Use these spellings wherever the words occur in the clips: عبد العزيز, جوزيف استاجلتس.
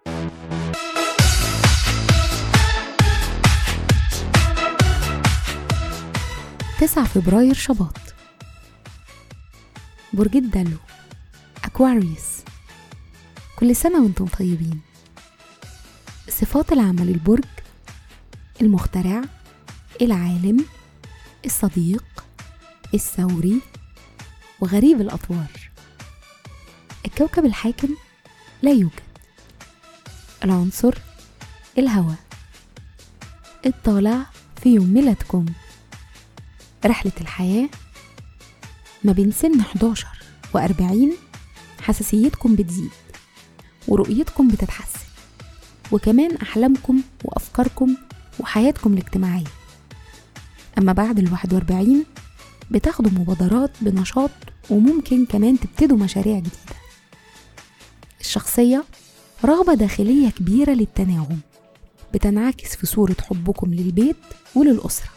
9 فبراير شباط. برج الدلو أكواريوس، كل سنة وانتم طيبين. صفات العمل البرج: المخترع، العالم، الصديق، الثوري، وغريب الأطوار. الكوكب الحاكم: لا يوجد. العنصر: الهواء. الطالع في يوم ميلادكم: رحلة الحياة. ما بين سن 11 و40 حساسيتكم بتزيد ورؤيتكم بتتحسن، وكمان أحلامكم وأفكاركم وحياتكم الاجتماعية. أما بعد 41 بتاخدوا مبادرات بنشاط، وممكن كمان تبتدوا مشاريع جديدة. الشخصية: رغبة داخلية كبيرة للتناغم بتنعكس في صورة حبكم للبيت وللأسرة.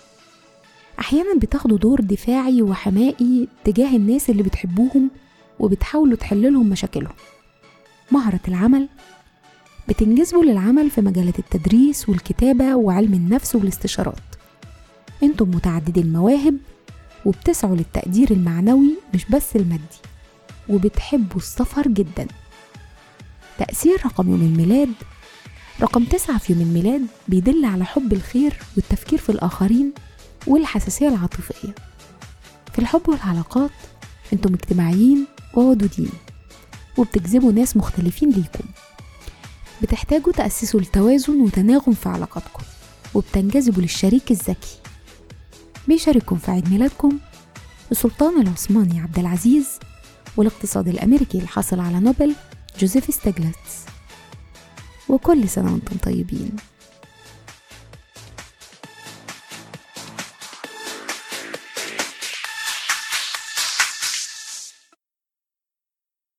أحيانا بتاخدوا دور دفاعي وحمائي تجاه الناس اللي بتحبوهم، وبتحاولوا تحللهم مشاكلهم. مهارة العمل: بتنجذبوا للعمل في مجالات التدريس والكتابة وعلم النفس والاستشارات. انتم متعددي المواهب وبتسعوا للتقدير المعنوي مش بس المادي، وبتحبوا السفر جدا. تأثير رقم يوم الميلاد: رقم 9 في يوم الميلاد بيدل على حب الخير والتفكير في الآخرين والحساسية العاطفية. في الحب والعلاقات انتم اجتماعيين وودودين، وبتجذبوا ناس مختلفين ليكم. بتحتاجوا تأسسوا التوازن وتناغم في علاقاتكم، وبتنجذبوا للشريك الذكي. بيشارككم في عيد ميلادكم السلطان العثماني عبد العزيز، والاقتصاد الأمريكي اللي حصل على نوبل جوزيف استاجلتس. وكل سنة وانتم طيبين.